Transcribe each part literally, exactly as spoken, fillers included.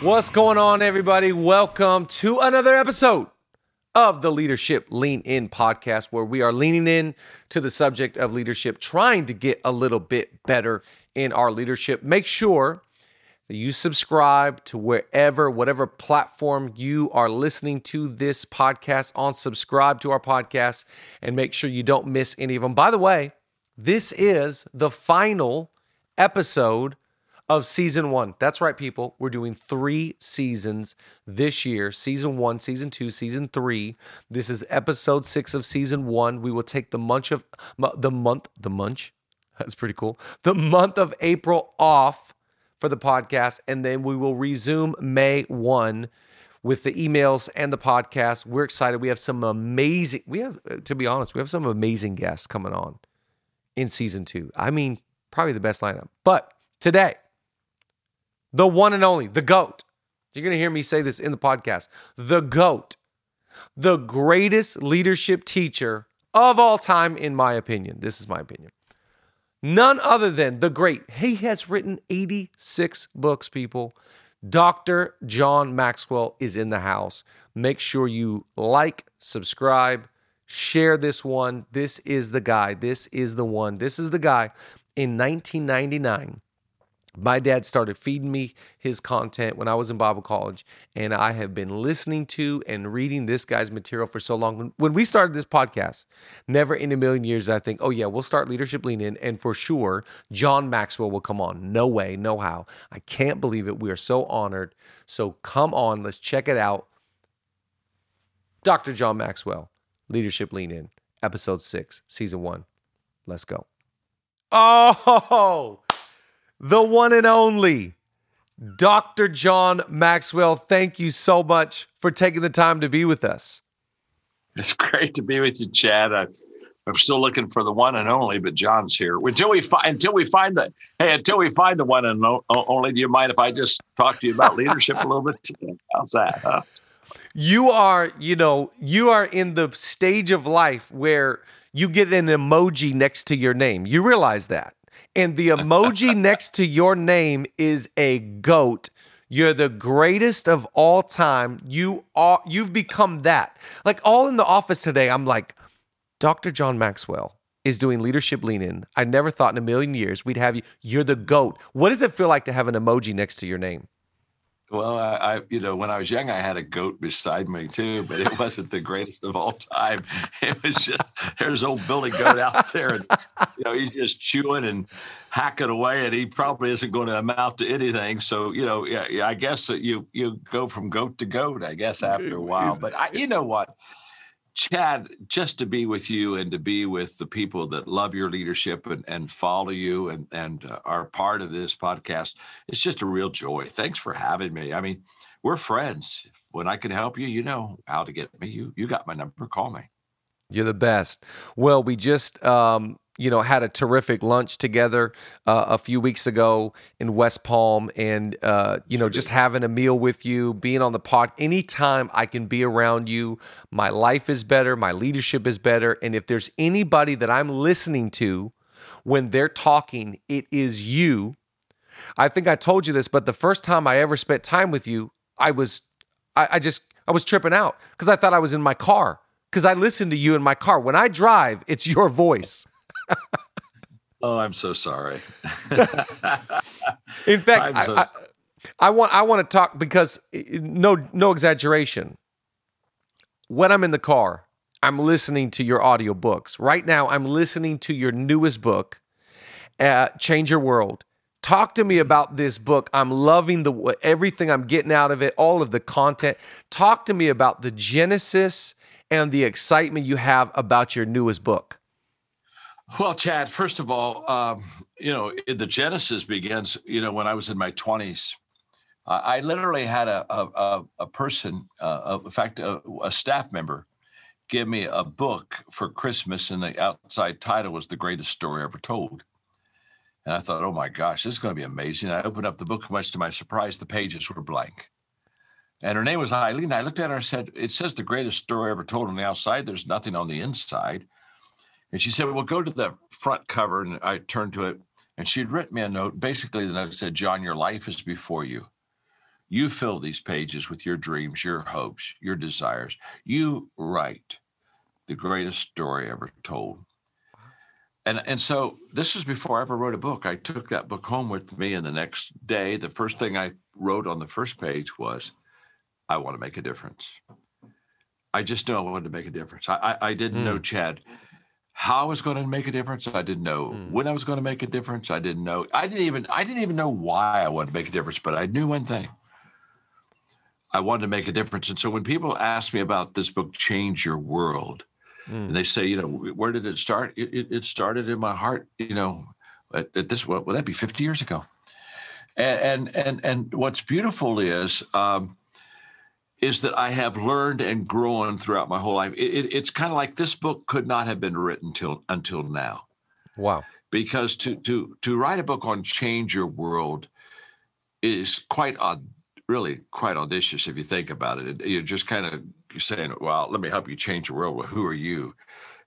What's going on, everybody? Welcome to another episode of the Leadership Lean In podcast, where we are leaning in to the subject of leadership, trying to get a little bit better in our leadership. Make sure that you subscribe to wherever, whatever platform you are listening to this podcast on. Subscribe to our podcast and make sure you don't miss any of them. By the way, this is the final episode of season one. That's right, people. We're doing three seasons this year. Season one, season two, season three. This is episode six of season one. We will take the munch of the month, the munch. That's pretty cool. The month of April off for the podcast, and then we will resume May first with the emails and the podcast. We're excited. We have some amazing, we have, to be honest, we have some amazing guests coming on in season two. I mean, probably the best lineup. But today, the one and only, the GOAT. You're going to hear me say this in the podcast. The GOAT, the greatest leadership teacher of all time, in my opinion. This is my opinion. None other than the great, he has written eighty-six books, people. Doctor John Maxwell is in the house. Make sure you like, subscribe, share this one. This is the guy. This is the one. This is the guy. In nineteen ninety-nine. My dad started feeding me his content when I was in Bible college, and I have been listening to and reading this guy's material for so long. When we started this podcast, never in a million years did I think, oh yeah, we'll start Leadership Lean In, and for sure, John Maxwell will come on. No way, no how. I can't believe it. We are so honored. So come on, let's check it out. Doctor John Maxwell, Leadership Lean In, episode six, season one. Let's go. Oh, the one and only Doctor John Maxwell. Thank you so much for taking the time to be with us. It's great to be with you, Chad. I, I'm still looking for the one and only, but John's here. Until we find, until we find the hey, until we find the one and only. Do you mind if I just talk to you about leadership a little bit? How's that? Huh? You are, you know, you are in the stage of life where you get an emoji next to your name. You realize that. And the emoji next to your name is a goat. You're the greatest of all time. You are, you've become that. Like all in the office today, I'm like, Doctor John Maxwell is doing Leadership Lean In. I never thought in a million years we'd have you. You're the goat. What does it feel like to have an emoji next to your name? Well, I, I, you know, when I was young, I had a goat beside me too, but it wasn't the greatest of all time. It was just, there's old Billy Goat out there, and you know, he's just chewing and hacking away, and he probably isn't going to amount to anything. So, you know, yeah, I guess that you you go from goat to goat, I guess, after a while. But I, you know what, Chad, just to be with you and to be with the people that love your leadership and, and follow you and, and are part of this podcast, it's just a real joy. Thanks for having me. I mean, we're friends. When I can help you, you know how to get me. You, you got my number. Call me. You're the best. Well, we just, um, you know, had a terrific lunch together uh, a few weeks ago in West Palm, and, uh, you know, just having a meal with you, being on the pod. Anytime I can be around you, my life is better, my leadership is better. And if there's anybody that I'm listening to when they're talking, it is you. I think I told you this, but the first time I ever spent time with you, I was, I, I just, I was tripping out because I thought I was in my car because I listened to you in my car. When I drive, it's your voice. Oh, I'm so sorry. In fact, so I, I, I want I want to talk because no no exaggeration. When I'm in the car, I'm listening to your audiobooks. Right now, I'm listening to your newest book, uh, Change Your World. Talk to me about this book. I'm loving the everything I'm getting out of it, all of the content. Talk to me about the genesis and the excitement you have about your newest book. Well, Chad, first of all, um, you know, the genesis begins, you know, when I was in my twenties. Uh, I literally had a a, a person, uh, in fact, a, a staff member, give me a book for Christmas, and the outside title was The Greatest Story Ever Told. And I thought, oh, my gosh, this is going to be amazing. I opened up the book, much to my surprise, the pages were blank. And her name was Eileen. I looked at her and said, it says The Greatest Story Ever Told on the outside. There's nothing on the inside. And she said, well, go to the front cover. And I turned to it, and she'd written me a note. Basically, the note said, John, your life is before you. You fill these pages with your dreams, your hopes, your desires. You write the greatest story ever told. And and so this was before I ever wrote a book. I took that book home with me, and the next day, the first thing I wrote on the first page was, I want to make a difference. I just know I wanted to make a difference. I, I, I didn't mm. know, Chad, how I was going to make a difference. I didn't know mm. when I was going to make a difference. I didn't know. I didn't even, I didn't even know why I wanted to make a difference, but I knew one thing. I wanted to make a difference. And so when people ask me about this book, Change Your World, mm. and they say, you know, where did it start? It, it, it started in my heart, you know, at, at this, well, would that be fifty years ago? And, and, and, and what's beautiful is, um, is that I have learned and grown throughout my whole life. It, it, it's kind of like this book could not have been written till until now. Wow. Because to to to write a book on Change Your World is quite odd, really quite audacious if you think about it. You're just kind of saying, well, let me help you change the world. Well, who are you?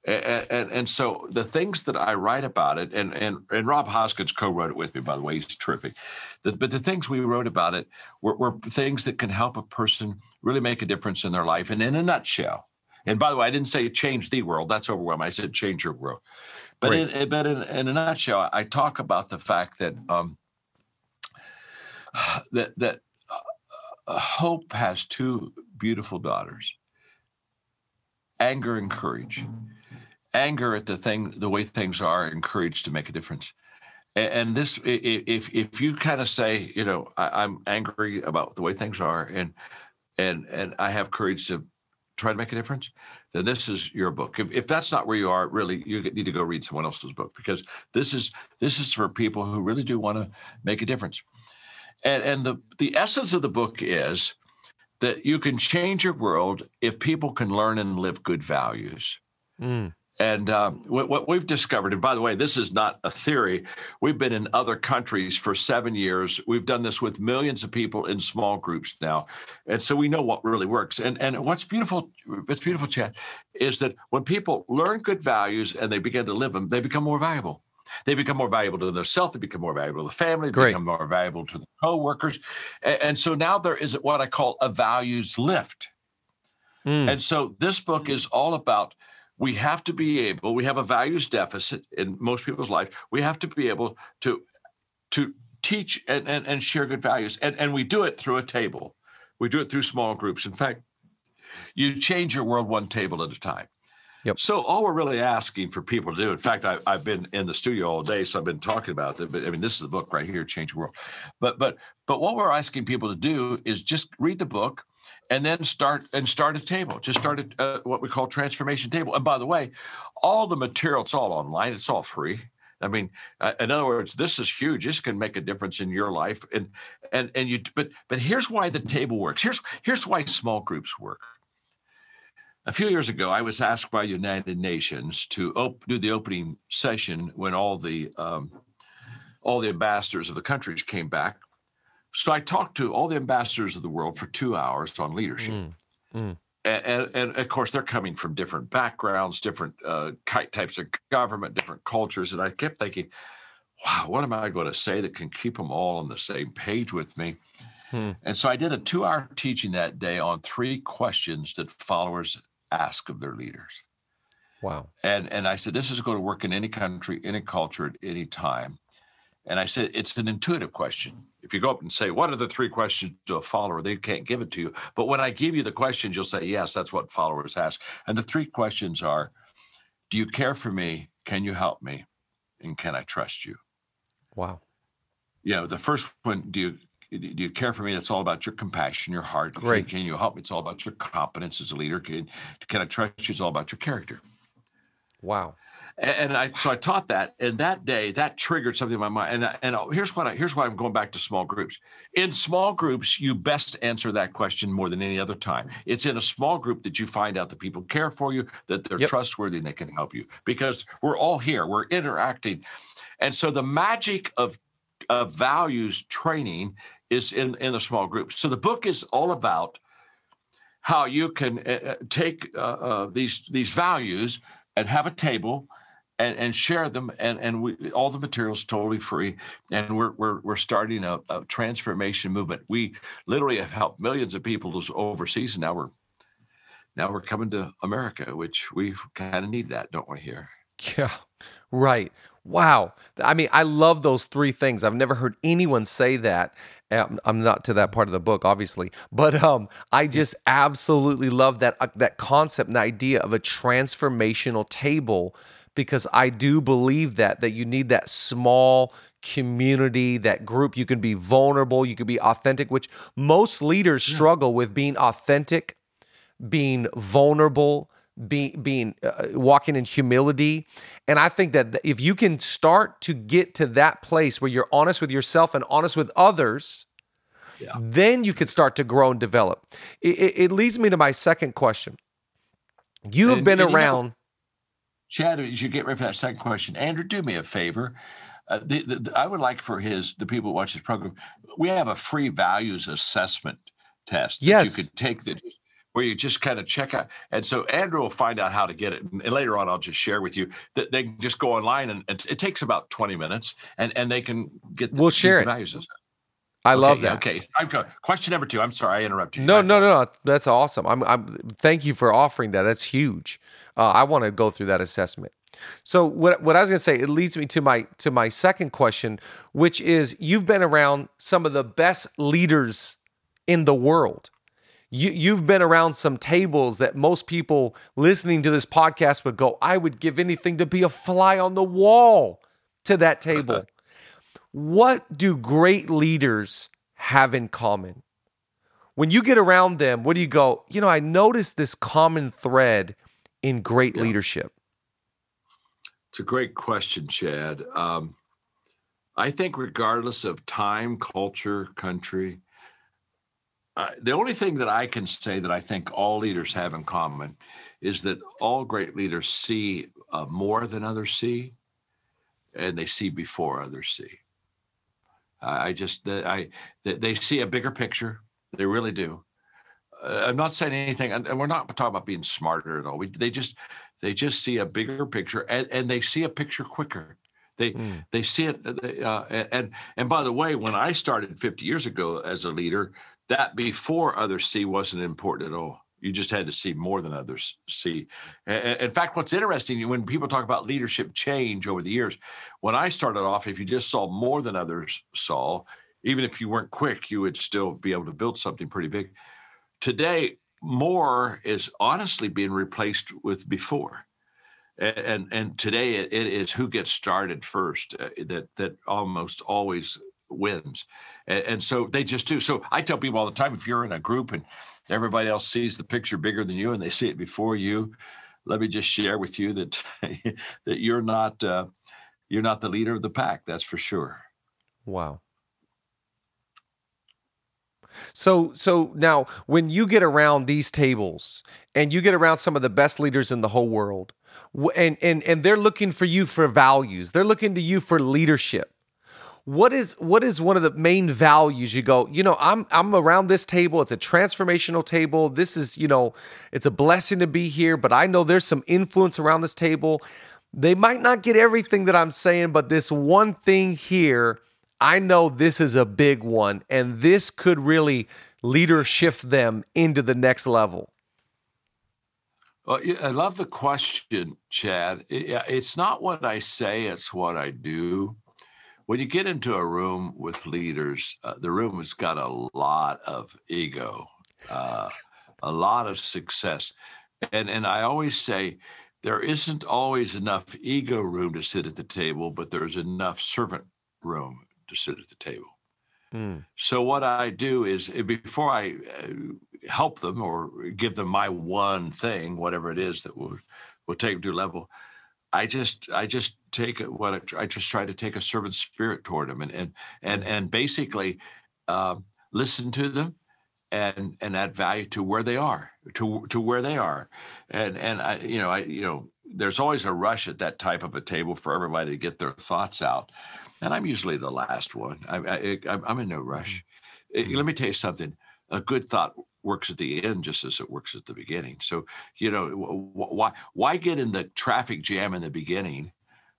And, and, and so the things that I write about it, and, and, and Rob Hoskins co-wrote it with me, by the way, he's terrific. The, but the things we wrote about it were, were things that can help a person really make a difference in their life. And in a nutshell, and by the way, I didn't say change the world. That's overwhelming. I said change your world. But, in, but in, in a nutshell, I talk about the fact that um, that that uh, hope has two beautiful daughters, anger and courage. Anger at the thing, the way things are, and courage to make a difference. And this, if if you kind of say, you know, I, I'm angry about the way things are, and and and I have courage to try to make a difference, then this is your book. If if that's not where you are, really, you need to go read someone else's book, because this is this is for people who really do want to make a difference. And and the the essence of the book is that you can change your world if people can learn and live good values. Mm. And um, what we've discovered, and by the way, this is not a theory. We've been in other countries for seven years. We've done this with millions of people in small groups now. And so we know what really works. And and what's beautiful, what's beautiful, Chad, is that when people learn good values and they begin to live them, they become more valuable. They become more valuable to themselves. They become more valuable to the family. They Great. become more valuable to the coworkers. And, and so now there is what I call a values lift. Mm. And so this book is all about, we have to be able, we have a values deficit in most people's life. We have to be able to to teach and, and, and share good values. And, and we do it through a table. We do it through small groups. In fact, you change your world one table at a time. Yep. So all we're really asking for people to do, in fact, I, I've been in the studio all day, so I've been talking about it. But I mean, this is the book right here, Change Your World. But but but what we're asking people to do is just read the book, and then start and start a table. Just start a, uh, what we call transformation table. And by the way, all the material, it's all online. It's all free. I mean, uh, in other words, this is huge. This can make a difference in your life. And and and you. But but here's why the table works. Here's here's why small groups work. A few years ago, I was asked by United Nations to op- do the opening session when all the um, all the ambassadors of the countries came back. So I talked to all the ambassadors of the world for two hours on leadership. Mm, mm. And, and, and of course, they're coming from different backgrounds, different uh, types of government, different cultures. And I kept thinking, wow, what am I going to say that can keep them all on the same page with me? Mm. And so I did a two-hour teaching that day on three questions that followers ask of their leaders. Wow. And and I said, this is going to work in any country, any culture, at any time. And I said, it's an intuitive question. If you go up and say, what are the three questions to a follower? They can't give it to you. But when I give you the questions, you'll say, yes, that's what followers ask. And the three questions are, do you care for me? Can you help me? And can I trust you? Wow. You know, the first one, do you Do you care for me? That's all about your compassion, your heart. Great. Can you help me? It's all about your competence as a leader. Can, can I trust you? It's all about your character. Wow. And I, so I taught that, and that day that triggered something in my mind. And and here's what I, here's why I'm going back to small groups. In small groups, you best answer that question more than any other time. It's in a small group that you find out that people care for you, that they're yep. trustworthy, and they can help you, because we're all here, we're interacting. And so the magic of of values training is in in the small groups. So the book is all about how you can uh, take uh, uh, these these values and have a table and, and share them. And, and we, all the material's totally free. And we're we're we're starting a, a transformation movement. We literally have helped millions of people overseas. And now we're, now we're coming to America, which we kind of need that, don't we, here? Yeah, right. Wow. I mean, I love those three things. I've never heard anyone say that. I'm not to that part of the book, obviously, but um, I just absolutely love that uh, that concept and idea of a transformational table, because I do believe that, that you need that small community, that group. You can be vulnerable, you can be authentic, which most leaders struggle with, being authentic, being vulnerable, being being uh, walking in humility. And I think that if you can start to get to that place where you're honest with yourself and honest with others, yeah. then you can start to grow and develop. It, it, it leads me to my second question. You have and, been and around. You know, Chad, as you get ready for that second question, Andrew, do me a favor. Uh, the, the, the, I would like for his the people who watch this program, we have a free values assessment test. Yes. That you could take that. Where you just kind of check out. And so Andrew will find out how to get it. And later on, I'll just share with you that they can just go online, and, and it takes about twenty minutes, and, and they can get the, we'll share the values. It. I okay, love that. Okay. I'm going. Question number two. I'm sorry I interrupted you. No, no, no, no. That's awesome. I'm, I'm, thank you for offering that. That's huge. Uh, I want to go through that assessment. So what what I was going to say, it leads me to my to my second question, which is, you've been around some of the best leaders in the world. You, you've been around some tables that most people listening to this podcast would go, I would give anything to be a fly on the wall to that table. What do great leaders have in common? When you get around them, what do you go, you know, I noticed this common thread in great yeah. leadership? It's a great question, Chad. Um, I think regardless of time, culture, country, Uh, the only thing that I can say that I think all leaders have in common is that all great leaders see uh, more than others see, and they see before others see. Uh, I just, the, I, the, they see a bigger picture. They really do. Uh, I'm not saying anything, and we're not talking about being smarter at all. We, they just, they just see a bigger picture, and, and they see a picture quicker. They mm. they see it. Uh, and and by the way, when I started fifty years ago as a leader, that before others see wasn't important at all. You just had to see more than others see. And in fact, what's interesting, when people talk about leadership change over the years, when I started off, if you just saw more than others saw, even if you weren't quick, you would still be able to build something pretty big. Today, more is honestly being replaced with before. And and, and today it is who gets started first that that almost always wins. And, and so they just do. So I tell people all the time, if you're in a group and everybody else sees the picture bigger than you and they see it before you, let me just share with you that that you're not uh, you're not the leader of the pack. That's for sure. Wow. So so now when you get around these tables and you get around some of the best leaders in the whole world, and and and they're looking for you for values, they're looking to you for leadership. What is what is one of the main values you go, you know, I'm I'm around this table, it's a transformational table. This is, you know, it's a blessing to be here, but I know there's some influence around this table. They might not get everything that I'm saying, but this one thing here, I know this is a big one, and this could really leader shift them into the next level. Well, I love the question, Chad. It's not what I say, it's what I do. When you get into a room with leaders, uh, the room has got a lot of ego, uh, a lot of success. And and I always say there isn't always enough ego room to sit at the table, but there's enough servant room to sit at the table. Mm. So what I do is, before I help them or give them my one thing, whatever it is that will, will take them to a level, I just, I just take what I, I just try to take a servant spirit toward them, and and and and basically uh, listen to them, and and add value to where they are, to to where they are, and and I, you know, I, you know, there's always a rush at that type of a table for everybody to get their thoughts out, and I'm usually the last one. I, I, I'm in no rush. Mm-hmm. Let me tell you something. A good thought works at the end just as it works at the beginning. So, you know, why why get in the traffic jam in the beginning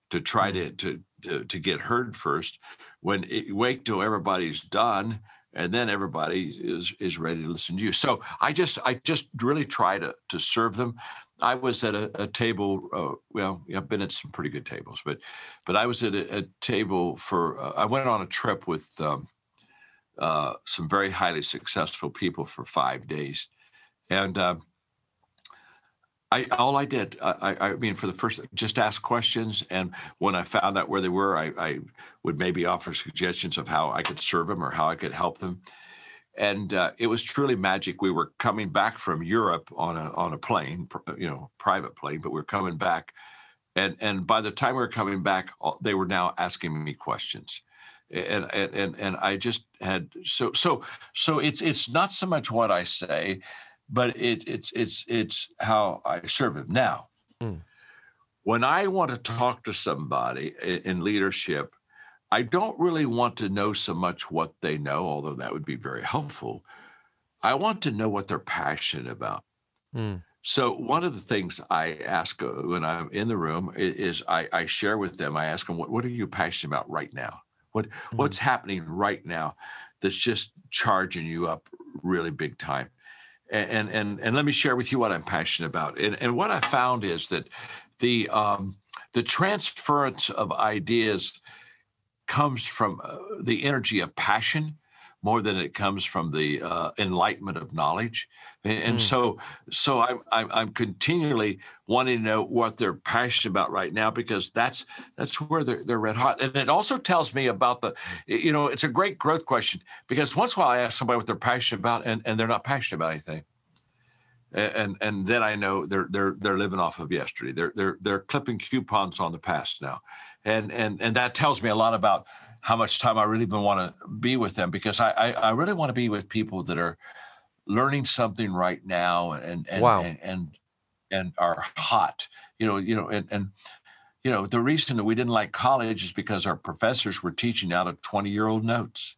to try to to to, to get heard first, when it, wait till everybody's done and then everybody is is ready to listen to you. So I just I just really try to to serve them. I was at a, a table. Uh, well, I've been at some pretty good tables, but but I was at a, a table for. Uh, I went on a trip with. Um, Uh, some very highly successful people for five days, and uh, I all I did, I, I mean, for the first, just ask questions, and when I found out where they were, I, I would maybe offer suggestions of how I could serve them or how I could help them, and uh, it was truly magic. We were coming back from Europe on a on a plane, you know, private plane, but we were coming back, and and by the time we were coming back, they were now asking me questions. And, and and and I just had so so so it's it's not so much what I say, but it it's it's it's how I serve them. Now, mm. when I want to talk to somebody in leadership, I don't really want to know so much what they know, although that would be very helpful. I want to know what they're passionate about. Mm. So one of the things I ask when I'm in the room is I, I share with them. I ask them, what what are you passionate about right now? What what's mm-hmm. happening right now that's just charging you up really big time? And and and let me share with you what I'm passionate about. And and what I found is that the um, the transference of ideas comes from uh, the energy of passion more than it comes from the uh, enlightenment of knowledge. And, and mm. so so I'm, I'm I'm continually wanting to know what they're passionate about right now, because that's that's where they're, they're red hot. And it also tells me about the, you know, it's a great growth question, because once in a while I ask somebody what they're passionate about, and, and they're not passionate about anything. And and then I know they're they're they're living off of yesterday. They're they're they're clipping coupons on the past now. And and and that tells me a lot about how much time I really even want to be with them, because I, I, I really want to be with people that are learning something right now and and wow. and, and and are hot, you know, you know, and, and you know, the reason that we didn't like college is because our professors were teaching out of twenty-year-old notes,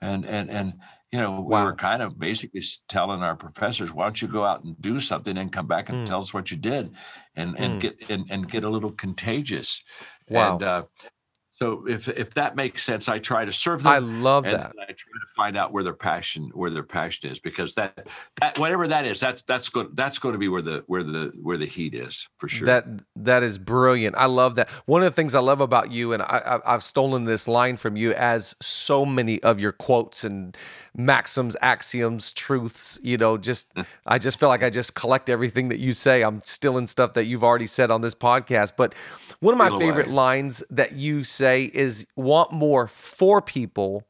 and and and you know, wow. we were kind of basically telling our professors, why don't you go out and do something and come back and mm. tell us what you did, and mm. and get and, and get a little contagious, wow. and. Uh, So if if that makes sense, I try to serve them. I love and that. I try to find out where their passion where their passion is, because that that whatever that is, that's that's going that's going to be where the where the where the heat is for sure. That that is brilliant. I love that. One of the things I love about you, and I, I, I've stolen this line from you, as so many of your quotes and maxims, axioms, truths. You know, just I just feel like I just collect everything that you say. I'm stealing stuff that you've already said on this podcast. But one of my favorite way. lines that you say is want more for people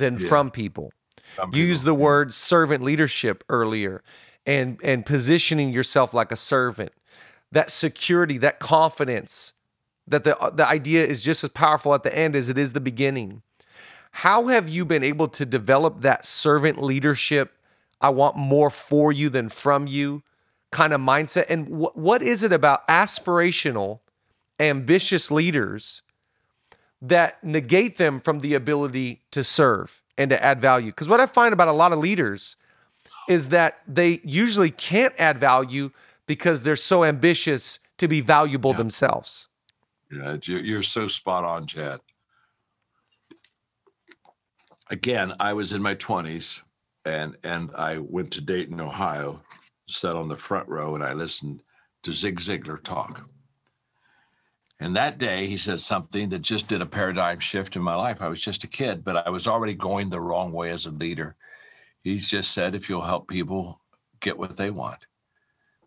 than yeah. from people. Some people. Use the word servant leadership earlier, and and positioning yourself like a servant. That security, that confidence, that the the idea is just as powerful at the end as it is the beginning. How have you been able to develop that servant leadership, I want more for you than from you kind of mindset? And wh- what is it about aspirational, ambitious leaders that negate them from the ability to serve and to add value? Because what I find about a lot of leaders is that they usually can't add value because they're so ambitious to be valuable yeah. themselves. Yeah, you're so spot on, Chad. Again, I was in my twenties, and and I went to Dayton, Ohio, sat on the front row, and I listened to Zig Ziglar talk. And that day, he said something that just did a paradigm shift in my life. I was just a kid, but I was already going the wrong way as a leader. He just said, if you'll help people get what they want,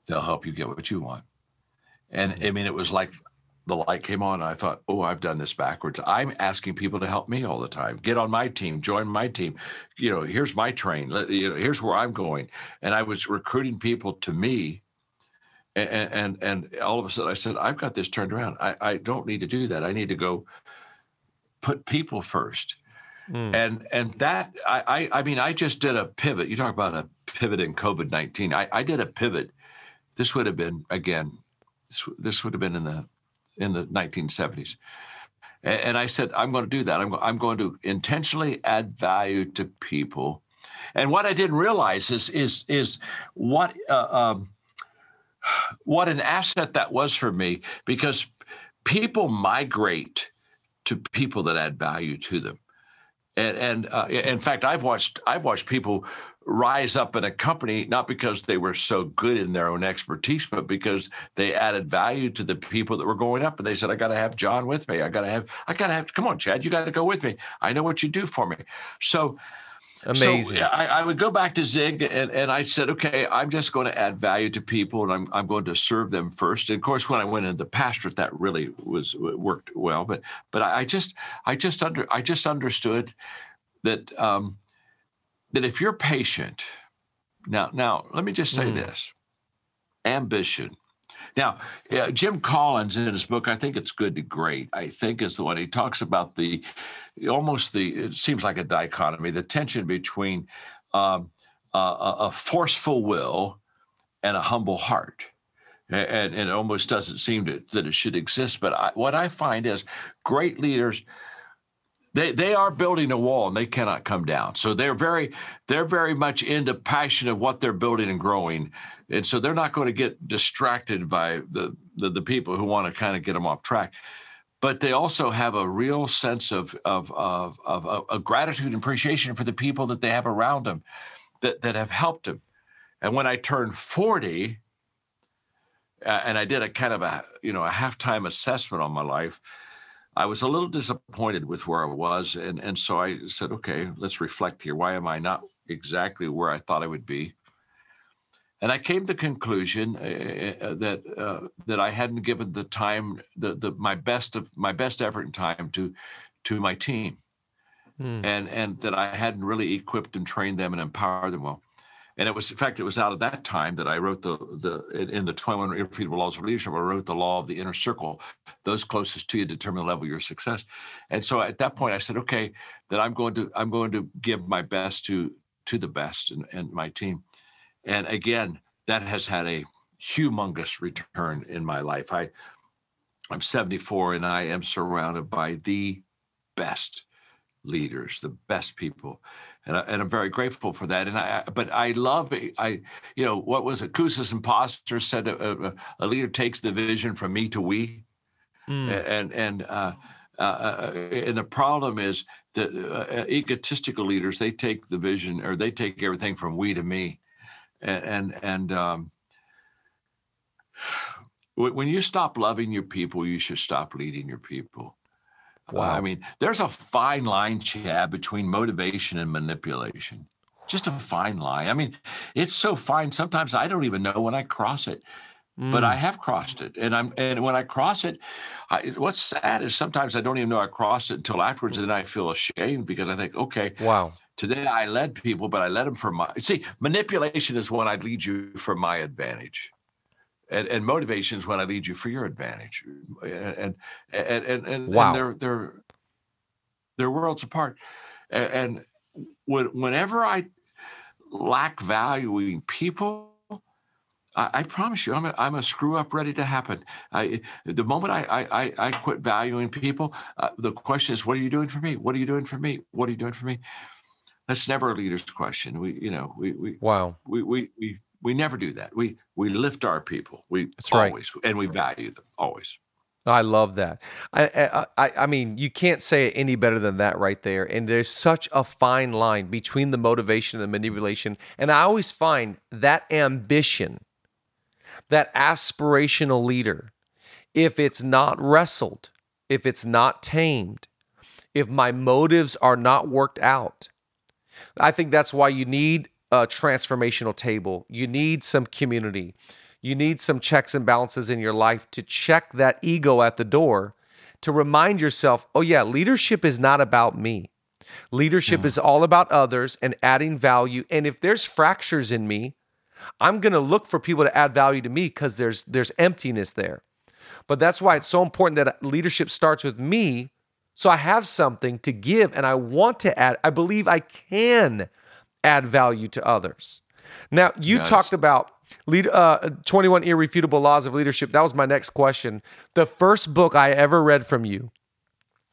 they'll help you get what you want. And I mean, it was like the light came on, and I thought, oh, I've done this backwards. I'm asking people to help me all the time. Get on my team, join my team. You know, here's my train. You know, here's where I'm going. And I was recruiting people to me And, and and all of a sudden I said, I've got this turned around. I, I don't need to do that. I need to go put people first. Mm. And and that, I, I I mean, I just did a pivot. You talk about a pivot in COVID nineteen. I, I did a pivot. This would have been, again, this, this would have been in the in the nineteen seventies. And, and I said, I'm going to do that. I'm, I'm going to intentionally add value to people. And what I didn't realize is, is, is what... Uh, um, What an asset that was for me, because people migrate to people that add value to them. And, and uh, in fact, I've watched I've watched people rise up in a company, not because they were so good in their own expertise, but because they added value to the people that were going up. And they said, I got to have John with me. I got to have I got to have. Come on, Chad, you got to go with me. I know what you do for me. So. Amazing. So I, I would go back to Zig and, and I said, okay, I'm just going to add value to people and I'm I'm going to serve them first. And of course, when I went into the pastorate, that really was worked well. But but I just I just under I just understood that um, that if you're patient, now now let me just say mm. this, ambition. Now, uh, Jim Collins in his book, I think it's Good to Great, I think is the one he talks about the almost the, it seems like a dichotomy, the tension between um, uh, a forceful will and a humble heart. And, and it almost doesn't seem to, that it should exist. But I, what I find is great leaders, they they are building a wall and they cannot come down. So they're very they're very much into passion of what they're building and growing. And so they're not going to get distracted by the the, the people who want to kind of get them off track. But they also have a real sense of of of of, of a gratitude and appreciation for the people that they have around them that, that have helped them. And when I turned forty, uh, and I did a kind of a you know a halftime assessment on my life, I was a little disappointed with where I was. And, and so I said, okay, let's reflect here. Why am I not exactly where I thought I would be? And I came to the conclusion uh, that uh, that I hadn't given the time, the, the my best of my best effort and time to to my team. Mm. And and that I hadn't really equipped and trained them and empowered them well. And it was, in fact, it was out of that time that I wrote the, the in the twenty-one Irrefutable Laws of Leadership, I wrote the law of the inner circle. Those closest to you determine the level of your success. And so at that point, I said, okay, that I'm going to I'm going to give my best to to the best and, and my team. And again, that has had a humongous return in my life. I, I'm seventy-four and I am surrounded by the best leaders, the best people. And, I, and I'm very grateful for that. And I, but I love, I, you know, what was it? Kusa's imposter said, a, a leader takes the vision from me to we. Mm. And, and, uh, uh, and the problem is that uh, egotistical leaders, they take the vision or they take everything from we to me. And, and, and um, when you stop loving your people, you should stop leading your people. Wow. I mean, there's a fine line, Chad, between motivation and manipulation. Just a fine line. I mean, it's so fine. Sometimes I don't even know when I cross it, mm. but I have crossed it. And I'm and when I cross it, I, what's sad is sometimes I don't even know I crossed it until afterwards. And then I feel ashamed because I think, okay, wow, today I led people, but I led them for my. See, manipulation is when I lead you for my advantage. And, and motivation is when I lead you for your advantage, and and and and, wow. and they're they're they're worlds apart. And, and when, whenever I lack valuing people, I, I promise you, I'm a, I'm a screw up ready to happen. I, the moment I I I quit valuing people, uh, the question is, what are you doing for me? What are you doing for me? What are you doing for me? That's never a leader's question. We you know we we wow we we we. We never do that. We we lift our people. We That's always right. and we value them always. I love that. I, I I mean, you can't say it any better than that right there. And there's such a fine line between the motivation and the manipulation. And I always find that ambition, that aspirational leader, if it's not wrestled, if it's not tamed, if my motives are not worked out, I think that's why you need a transformational table. You need some community. You need some checks and balances in your life to check that ego at the door, to remind yourself, oh yeah, leadership is not about me. Leadership mm. is all about others and adding value. And if there's fractures in me, I'm going to look for people to add value to me because there's there's emptiness there. But that's why it's so important that leadership starts with me, so I have something to give and I want to add. I believe I can add value to others. Now, you nice. talked about lead, uh, twenty-one Irrefutable Laws of Leadership. That was my next question. The first book I ever read from you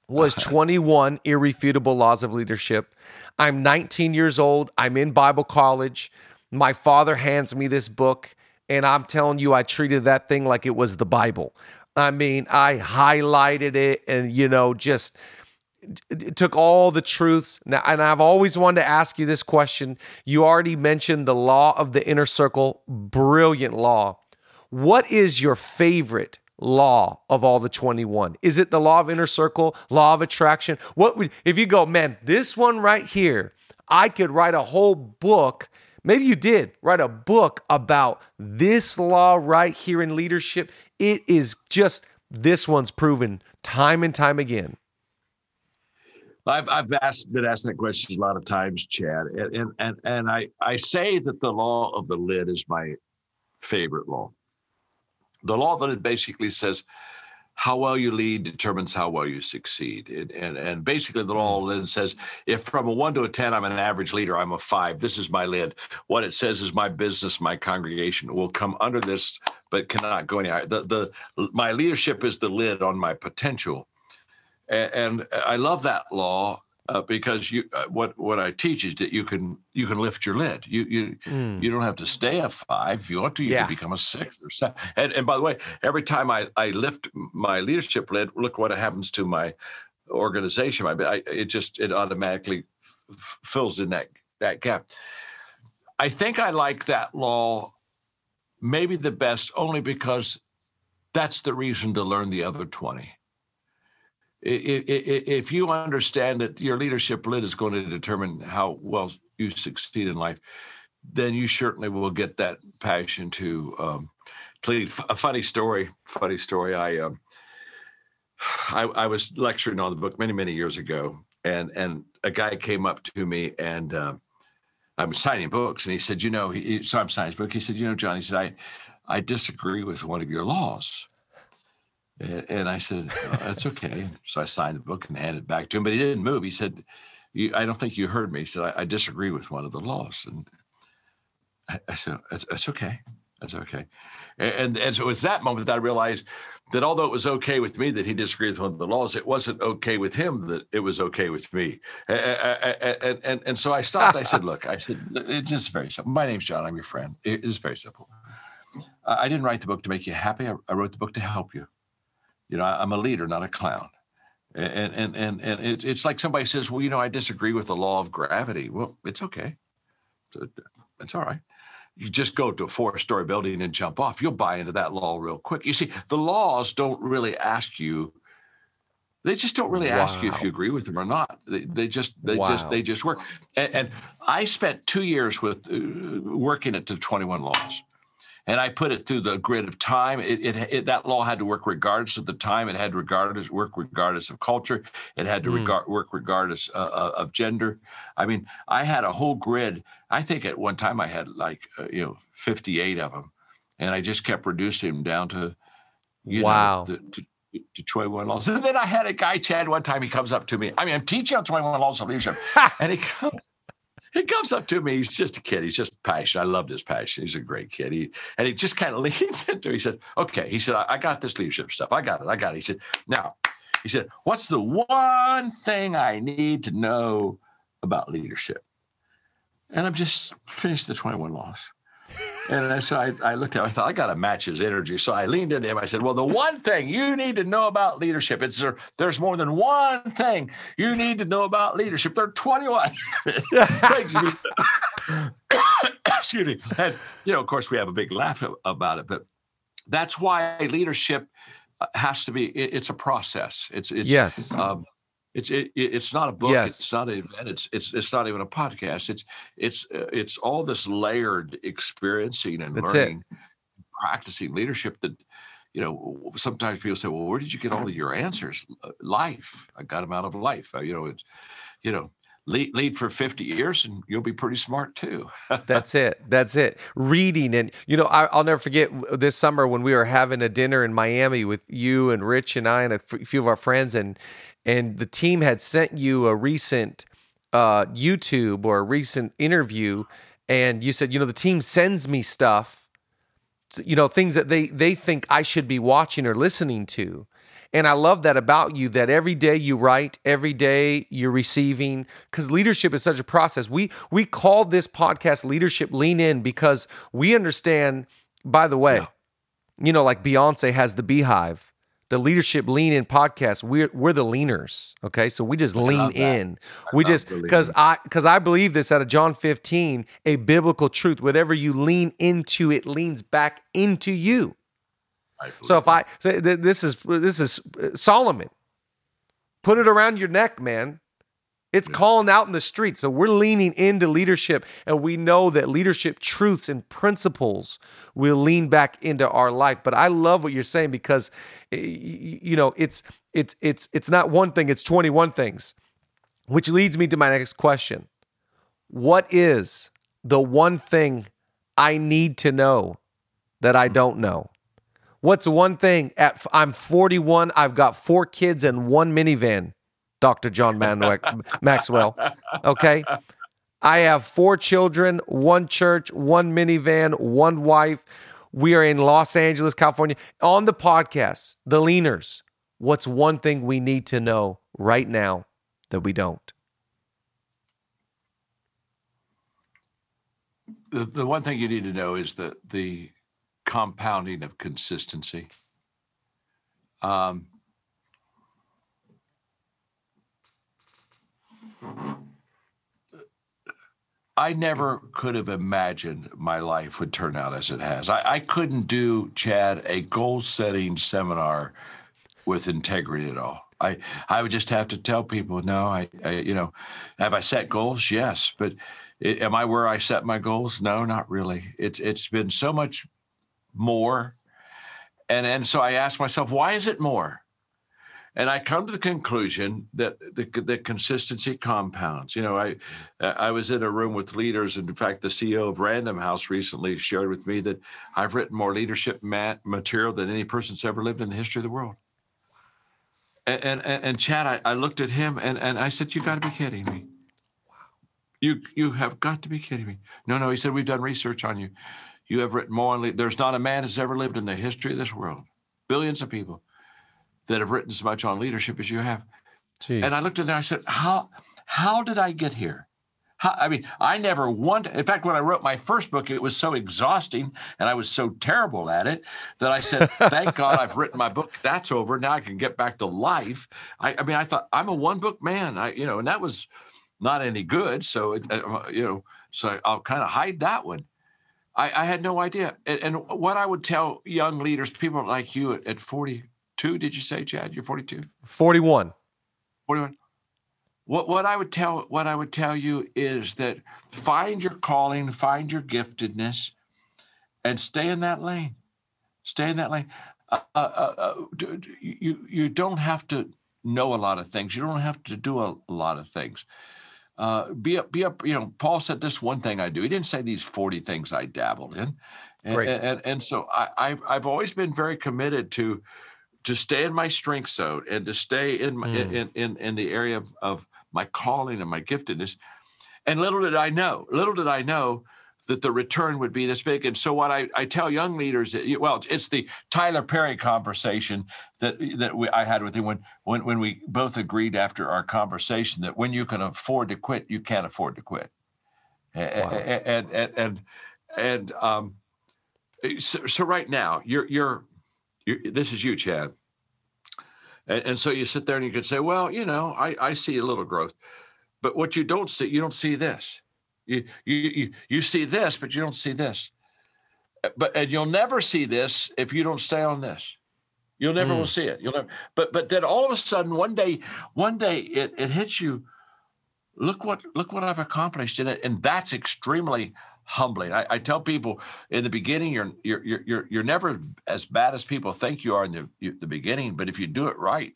was twenty-one Irrefutable Laws of Leadership. I'm nineteen years old. I'm in Bible college. My father hands me this book, and I'm telling you, I treated that thing like it was the Bible. I mean, I highlighted it and, you know, just it took all the truths. Now, and I've always wanted to ask you this question. You already mentioned the law of the inner circle, brilliant law. What is your favorite law of all the twenty-one? Is it the law of inner circle, law of attraction? What would, if you go, man, this one right here, I could write a whole book. Maybe you did write a book about this law right here in leadership. It is just, this one's proven time and time again. I've I've asked been asked that question a lot of times, Chad, and and and I I say that the law of the lid is my favorite law. The law of the lid basically says how well you lead determines how well you succeed, and and, and basically the law of the lid says if from a one to a ten I'm an average leader, I'm a five. This is my lid. What it says is my business, my congregation will come under this, but cannot go any higher. The the my leadership is the lid on my potential. And I love that law uh, because you, uh, what what I teach is that you can you can lift your lid. You you mm. you don't have to stay a five. If you want to, you yeah. can become a six or seven. And and by the way, every time I, I lift my leadership lid, look what happens to my organization. My I, it just it automatically f- fills in that that gap. I think I like that law maybe the best only because that's the reason to learn the other twenty. If you understand that your leadership lid is going to determine how well you succeed in life, then you certainly will get that passion to, um, to lead. A funny story, funny story. I, um, I I was lecturing on the book many, many years ago, and and a guy came up to me, and um, I'm signing books, and he said, you know, he, so I'm signing his book. He said, you know, John, he said, I, I disagree with one of your laws. And I said, oh, that's okay. So I signed the book and handed it back to him, but he didn't move. He said, you, I don't think you heard me. He said, I, I disagree with one of the laws. And I, I said, that's, that's okay. That's okay. And, and, and so it was that moment that I realized that although it was okay with me that he disagreed with one of the laws, it wasn't okay with him that it was okay with me. And, and, and, and so I stopped. I said, look, I said, it's just very simple. My name's John. I'm your friend. It is very simple. I didn't write the book to make you happy. I, I wrote the book to help you. You know, I'm a leader, not a clown. And and and and it's like somebody says, well, you know, I disagree with the law of gravity. Well, it's okay. It's all right. You just go to a four-story building and jump off. You'll buy into that law real quick. You see, the laws don't really ask you. They just don't really wow. ask you if you agree with them or not. They, they just they wow. just they just work. And, and I spent two years with uh, working at the twenty-one laws. And I put it through the grid of time. It, it, it that law had to work regardless of the time. It had to regardless, work regardless of culture. It had to mm. regard, work regardless uh, of gender. I mean, I had a whole grid. I think at one time I had like, uh, you know, fifty-eight of them. And I just kept reducing them down to, you wow. know, the, to, to twenty-one laws. And then I had a guy, Chad, one time he comes up to me. I mean, I'm teaching on twenty-one laws of leadership. And he comes. He comes up to me. He's just a kid. He's just passionate. I loved his passion. He's a great kid. He, and he just kind of leans into it. He said, okay. He said, I, I got this leadership stuff. I got it. I got it. He said, now, he said, what's the one thing I need to know about leadership? And I've just finished the twenty-one laws. And so I, I looked at him. I thought, I got to match his energy. So I leaned into him. I said, well, the one thing you need to know about leadership, it's there, there's more than one thing you need to know about leadership. There are twenty-one. Excuse me. And, you know, of course, we have a big laugh about it, but that's why leadership has to be, it, it's a process. It's, it's, yes. Um, It's it, it's not a book. Yes. It's not an event. It's it's it's not even a podcast. It's it's it's all this layered experiencing and That's learning, it. practicing leadership that, you know, sometimes people say, well, where did you get all of your answers? Life. I got them out of life. You know, it's, you know, lead, lead for fifty years and you'll be pretty smart too. That's it. That's it. Reading. And, you know, I, I'll never forget this summer when we were having a dinner in Miami with you and Rich and I and a f- few of our friends, and and the team had sent you a recent uh, YouTube or a recent interview, and you said, you know, the team sends me stuff, you know, things that they they think I should be watching or listening to. And I love that about you, that every day you write, every day you're receiving, because leadership is such a process. We we call this podcast Leadership Lean In because we understand, by the way, yeah. you know, like Beyonce has the Beehive, the Leadership Lean In podcast, we're we're the leaners, okay? So we just I lean in. I we just, because I, because I believe this out of John fifteen, a biblical truth, whatever you lean into, it leans back into you. So if I say so this is this is Solomon, put it around your neck, man. It's yeah. calling out in the street. So we're leaning into leadership, and we know that leadership truths and principles will lean back into our life. But I love what you're saying, because you know it's it's it's it's not one thing; it's twenty-one things, which leads me to my next question: what is the one thing I need to know that I don't know? What's one thing? At I'm forty-one, I've got four kids and one minivan, Doctor John Maxwell, okay? I have four children, one church, one minivan, one wife. We are in Los Angeles, California. On the podcast, The Leaners, what's one thing we need to know right now that we don't? The, the one thing you need to know is that the compounding of consistency. Um, I never could have imagined my life would turn out as it has. I, I couldn't do, Chad, a goal-setting seminar with integrity at all. I, I would just have to tell people, no, I, I you know, have I set goals? Yes. But it, am I where I set my goals? No, not really. It's It's been so much more. And and so I asked myself, why is it more? And I come to the conclusion that the, the consistency compounds. You know, I I was in a room with leaders. And in fact, the C E O of Random House recently shared with me that I've written more leadership mat- material than any person's ever lived in the history of the world. And and, and Chad, I, I looked at him and, and I said, you got to be kidding me. You, you have got to be kidding me. No, no. He said, we've done research on you. You have written more. Le- There's not a man that's ever lived in the history of this world, billions of people, that have written as much on leadership as you have. Jeez. And I looked at there. I said, "How? How did I get here? How, I mean, I never wanted. In fact, when I wrote my first book, it was so exhausting, and I was so terrible at it that I said, "Thank God I've written my book. That's over. Now I can get back to life." I, I mean, I thought I'm a one-book man. I, you know, and that was not any good. So, it, uh, you know, so I'll kind of hide that one. I, I had no idea. And, and what I would tell young leaders, people like you at, at forty-two, did you say, Chad? You're forty-two? forty-one. forty-one. What what I would tell what I would tell you is that find your calling, find your giftedness, and stay in that lane. Stay in that lane. Uh, uh, uh, you, you don't have to know a lot of things. You don't have to do a, a lot of things. Uh, be up, be up. You know, Paul said this one thing I do. He didn't say these forty things I dabbled in, and and, and, and so I, I've I've always been very committed to to stay in my strength zone and to stay in my, mm. in, in in the area of, of my calling and my giftedness. And little did I know, little did I know that the return would be this big. And so what I, I tell young leaders, well, it's the Tyler Perry conversation that that we, I had with him when, when when we both agreed after our conversation that when you can afford to quit, you can't afford to quit. Wow. And and and and um, so, so right now you're, you're you're this is you, Chad. And, and so you sit there and you could say, well, you know, I, I see a little growth, but what you don't see, you don't see this. You, you you you see this, but you don't see this. But and you'll never see this if you don't stay on this. You'll never mm. will see it. You'll never. But but then all of a sudden, one day, one day it, it hits you. Look what look what I've accomplished in it, and that's extremely humbling. I, I tell people in the beginning, you're you're you're you're never as bad as people think you are in the you, the beginning. But if you do it right,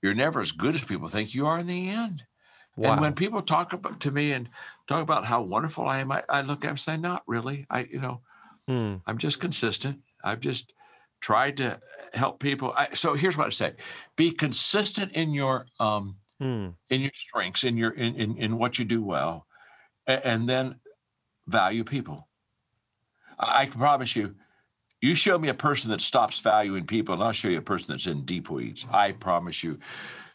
you're never as good as people think you are in the end. Wow. And when people talk about, to me and talk about how wonderful I am, I, I look at them and say, not really. I, you know, hmm. I'm just consistent. I've just tried to help people. I, so here's what I say. Be consistent in your, um, hmm. in your strengths, in your, in, in, in what you do well, and, and then value people. I, I can promise you, you show me a person that stops valuing people, and I'll show you a person that's in deep weeds. I promise you,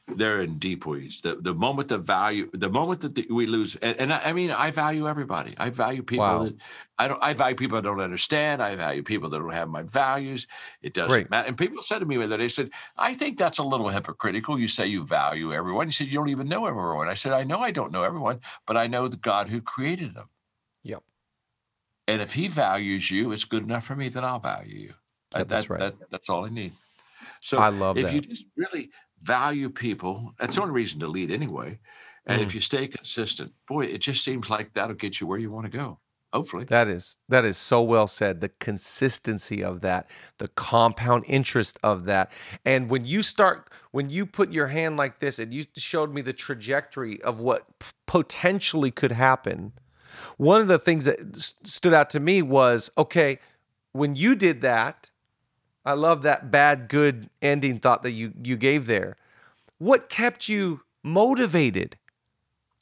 they're in deep weeds. The the moment the value, the moment that the, we lose, and, and I, I mean, I value everybody. I value people wow. that I don't. I value people I don't understand. I value people that don't have my values. It doesn't Great. matter. And people said to me that they said, "I think that's a little hypocritical. You say you value everyone. You said you don't even know everyone." I said, "I know I don't know everyone, but I know the God who created them." Yep. And if he values you, it's good enough for me, then I'll value you. Yeah, that's that, right. That, that's all I need. So I love if that. You just really value people, that's the only reason to lead anyway. And mm. if you stay consistent, boy, it just seems like that'll get you where you want to go, hopefully. That is that is so well said. The consistency of that, the compound interest of that. And when you start, when you put your hand like this and you showed me the trajectory of what potentially could happen, one of the things that stood out to me was, okay, when you did that, I love that bad, good ending thought that you, you gave there. What kept you motivated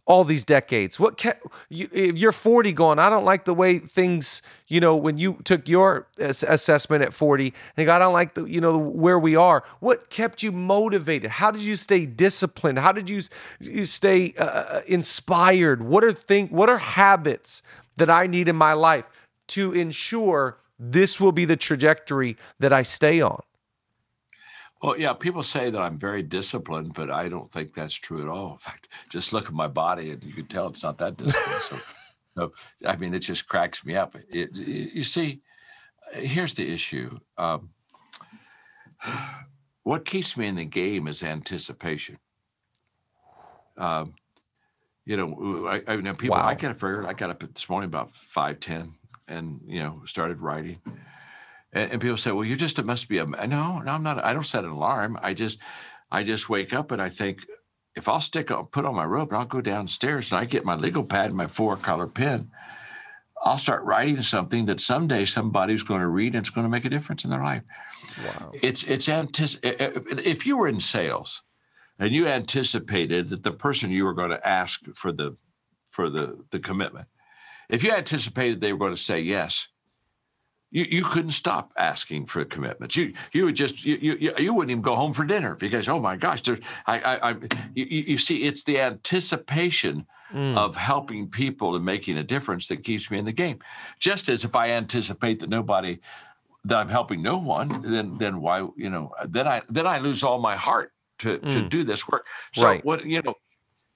all these decades? What kept you, if you're forty going, I don't like the way things, you know, when you took your assessment at forty, and I don't like the, you know, where we are. What kept you motivated? How did you stay disciplined? How did you, you stay uh, inspired? What are things, what are habits that I need in my life to ensure this will be the trajectory that I stay on? Well, yeah, people say that I'm very disciplined, but I don't think that's true at all. In fact, just look at my body and you can tell it's not that disciplined. so, so, I mean, it just cracks me up. It, it, you see, here's the issue. Um, what keeps me in the game is anticipation. Um, you know, I, I know people, wow. I got up early, I got up this morning about five ten. And, you know, started writing. And, and people say, well, you just, it must be a, no, no, I'm not, I don't set an alarm. I just, I just wake up and I think, if I'll stick up, put on my robe and I'll go downstairs and I get my legal pad and my four color pen, I'll start writing something that someday somebody's going to read and it's going to make a difference in their life. Wow. It's, it's, antici- if you were in sales and you anticipated that the person you were going to ask for the, for the, the commitment, if you anticipated they were going to say yes, you, you couldn't stop asking for commitments. You you would just you you, you wouldn't even go home for dinner because oh my gosh, there's, I I, I you, you see it's the anticipation mm. of helping people and making a difference that keeps me in the game. Just as if I anticipate that nobody that I'm helping no one, then then why you know then I then I lose all my heart to mm. to do this work. So right. what you know.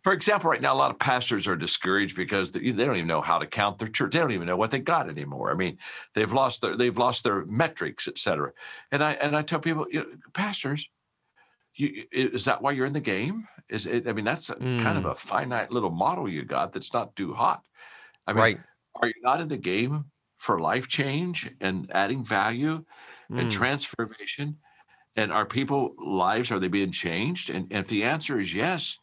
For example, right now, a lot of pastors are discouraged because they don't even know how to count their church. They don't even know what they got anymore. I mean, they've lost their they've lost their metrics, et cetera. And I and I tell people, you know, pastors, you, is that why you're in the game? Is it? I mean, that's a, mm. kind of a finite little model you got that's not too hot. I mean, right. are you not in the game for life change and adding value mm. and transformation? And are people's lives are they being changed? And, and if the answer is yes,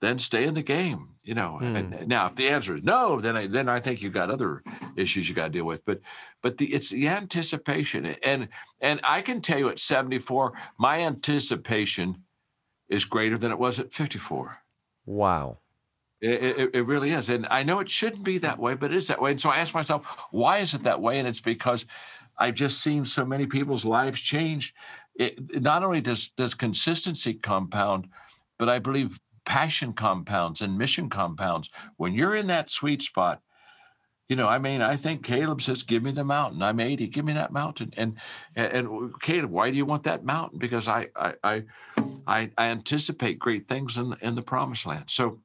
then stay in the game, you know. Hmm. And now, if the answer is no, then I, then I think you got other issues you got to deal with. But but the, it's the anticipation, and and I can tell you at seventy-four, my anticipation is greater than it was at fifty-four. Wow, it, it, it really is, and I know it shouldn't be that way, but it is that way. And so I ask myself, why is it that way? And it's because I've just seen so many people's lives change. It, not only does does consistency compound, but I believe passion compounds and mission compounds. When you're in that sweet spot, you know, I mean, I think Caleb says, give me the mountain. I'm eighty, give me that mountain. And, and, and Caleb, why do you want that mountain? Because I, I, I, I anticipate great things in, in the promised land. So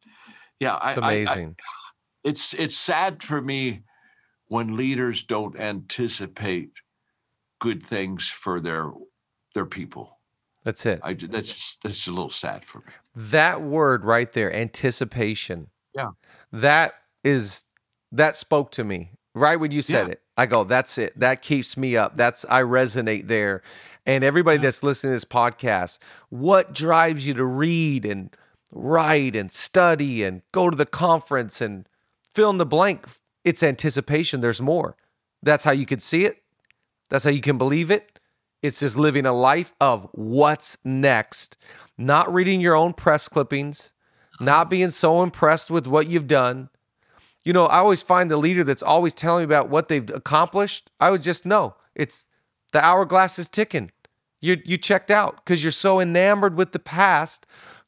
yeah, it's I, amazing. I, I, it's, it's sad for me when leaders don't anticipate good things for their, their people. That's it. I, that's just, that's just a little sad for me. That word right there, anticipation. Yeah. That is, that spoke to me right when you said yeah. it. I go, that's it. That keeps me up. That's, I resonate there. And everybody yeah. that's listening to this podcast, what drives you to read and write and study and go to the conference and fill in the blank. It's anticipation. There's more. That's how you can see it. That's how you can believe it. It's just living a life of what's next, not reading your own press clippings, not being so impressed with what you've done. You know, I always find the leader that's always telling me about what they've accomplished. I would just know it's the hourglass is ticking. You you checked out because you're so enamored with the past.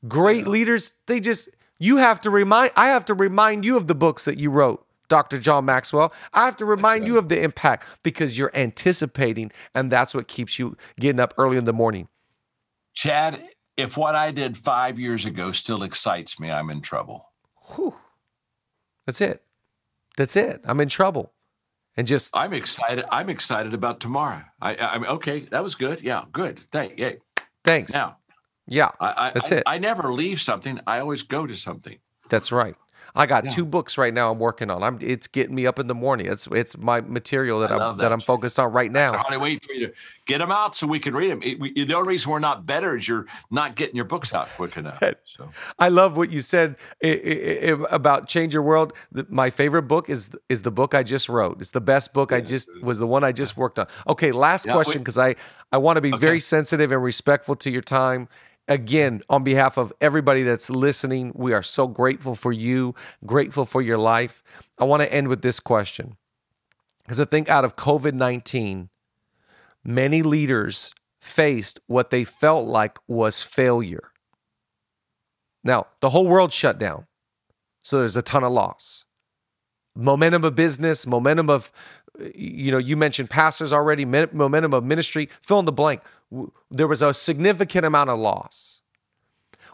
Great leaders, they just, you have to remind, I have to remind you of the books that you wrote, Doctor John Maxwell. I have to remind you of the impact because you're anticipating, and that's what keeps you getting up early in the morning. Chad, if what I did five years ago still excites me, I'm in trouble. Whew. That's it. That's it. I'm in trouble. And just I'm excited. I'm excited about tomorrow. I, I mean, okay, that was good. Yeah, good. Thank you. Thanks. Now, yeah, I, I, that's I, it. I never leave something. I always go to something. That's right. I got yeah. two books right now I'm working on. I'm it's getting me up in the morning. It's it's my material that I I'm that, that I'm focused on right now. I hardly wait for you to get them out so we can read them. It, we, the only reason we're not better is you're not getting your books out quick enough. So. I love what you said it, it, it, about Change Your World. The, my favorite book is is the book I just wrote. It's the best book. Yeah. I just was the one I just yeah. worked on. Okay, last yeah, question because I I want to be okay. very sensitive and respectful to your time. Again, on behalf of everybody that's listening, we are so grateful for you, grateful for your life. I want to end with this question, because I think out of covid nineteen, many leaders faced what they felt like was failure. Now, the whole world shut down, so there's a ton of loss. Momentum of business, momentum of, you know, you mentioned pastors already, momentum of ministry, fill in the blank. There was a significant amount of loss.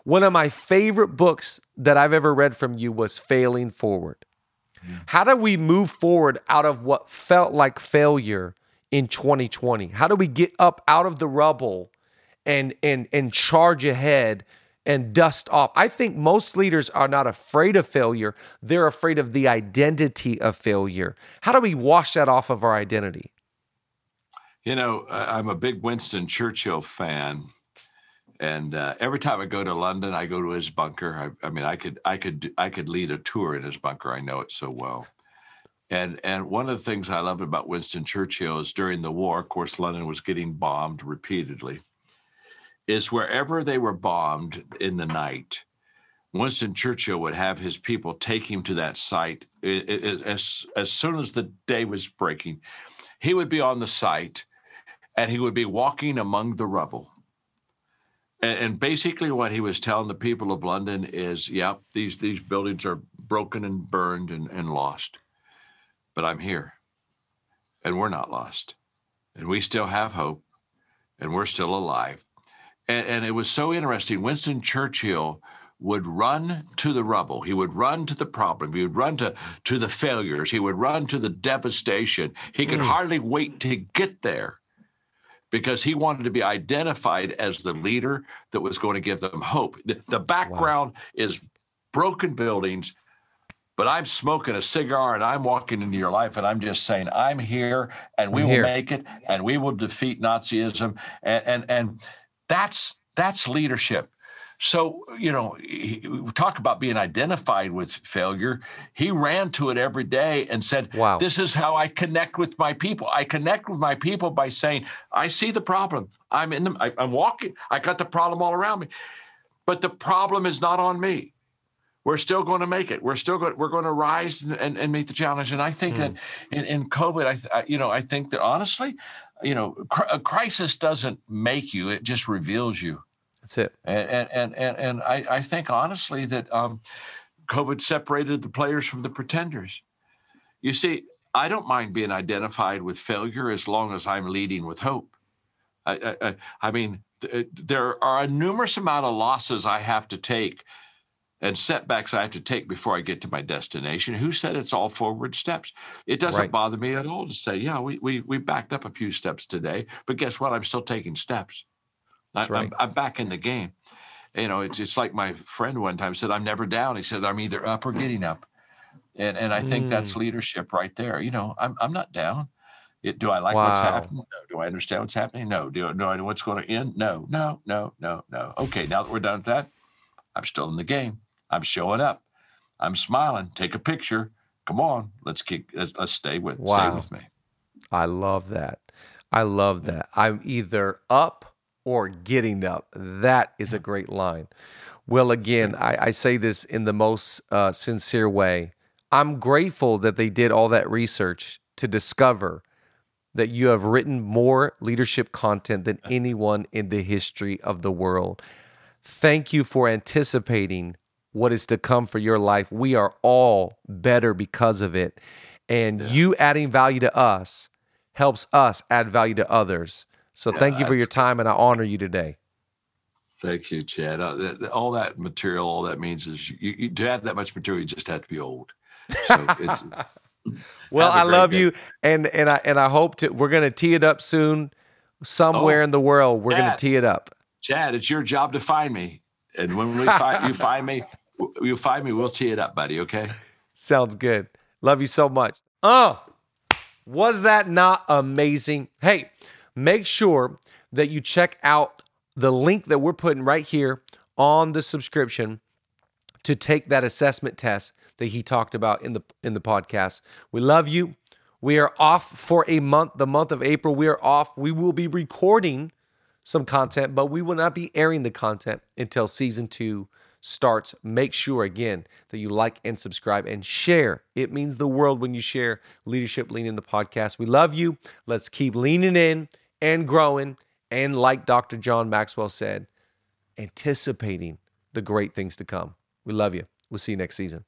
One of my favorite books that I've ever read from you was Failing Forward. Mm. How do we move forward out of what felt like failure in twenty twenty? How do we get up out of the rubble and and and charge ahead and dust off? I think most leaders are not afraid of failure. They're afraid of the identity of failure. How do we wash that off of our identity? You know, I'm a big Winston Churchill fan. And uh, every time I go to London, I go to his bunker. I, I mean, I could I could, I could lead a tour in his bunker. I know it so well. And and one of the things I loved about Winston Churchill is during the war, of course, London was getting bombed repeatedly. Is wherever they were bombed in the night, Winston Churchill would have his people take him to that site. It, it, it, as, as soon as the day was breaking, he would be on the site and he would be walking among the rubble. And, and basically what he was telling the people of London is, yep, these, these buildings are broken and burned and, and lost, but I'm here and we're not lost and we still have hope and we're still alive. And, and it was so interesting. Winston Churchill would run to the rubble. He would run to the problem. He would run to, to the failures. He would run to the devastation. He could mm. hardly wait to get there because he wanted to be identified as the leader that was going to give them hope. The, the background wow. is broken buildings, but I'm smoking a cigar and I'm walking into your life and I'm just saying, I'm here and we I'm will here. make it and we will defeat Nazism. And, and, and, That's that's leadership. So, you know, he, talk about being identified with failure. He ran to it every day and said, wow. This is how I connect with my people. I connect with my people by saying, I see the problem. I'm in them. I, I'm walking. I got the problem all around me. But the problem is not on me. We're still going to make it. We're still going. We're going to rise and, and, and meet the challenge. And I think mm. that in, in COVID, I, th- I you know, I think that honestly, you know, cr- a crisis doesn't make you; it just reveals you. That's it. And and and and I, I think honestly that um, COVID separated the players from the pretenders. You see, I don't mind being identified with failure as long as I'm leading with hope. I I, I mean, th- there are a numerous amount of losses I have to take. And setbacks I have to take before I get to my destination. Who said it's all forward steps? It doesn't right. bother me at all to say, yeah, we we we backed up a few steps today, but guess what? I'm still taking steps. That's I, right. I'm, I'm back in the game. You know, it's it's like my friend one time said, I'm never down. He said, I'm either up or getting up. And and I think mm. that's leadership right there. You know, I'm I'm not down. It, do I like wow. what's happening? No. Do I understand what's happening? No. Do, do I know what's going to end? No, no, no, no, no. Okay, now that we're done with that, I'm still in the game. I'm showing up. I'm smiling. Take a picture. Come on, let's kick. Let's, let's stay with. Wow. Stay with me. I love that. I love that. I'm either up or getting up. That is a great line. Well, again, I, I say this in the most uh, sincere way. I'm grateful that they did all that research to discover that you have written more leadership content than anyone in the history of the world. Thank you for anticipating what is to come for your life. We are all better because of it. And yeah. you adding value to us helps us add value to others. So yeah, thank you for your time, and I honor you today. Thank you, Chad. All that material, all that means is you, you, to have that much material, you just have to be old. So it's, well, I love day. you, and and I and I hope to. We're going to tee it up soon, somewhere oh, in the world. We're going to tee it up. Chad, it's your job to find me, and when we find you, find me. You find me. We'll tee it up, buddy. Okay. Sounds good. Love you so much. Oh, was that not amazing? Hey, make sure that you check out the link that we're putting right here on the subscription to take that assessment test that he talked about in the in the podcast. We love you. We are off for a month, the month of April. We are off. We will be recording some content, but we will not be airing the content until season two starts. Make sure, again, that you like and subscribe and share. It means the world when you share Leadership Lean In, the podcast. We love you. Let's keep leaning in and growing. And like Doctor John Maxwell said, anticipating the great things to come. We love you. We'll see you next season.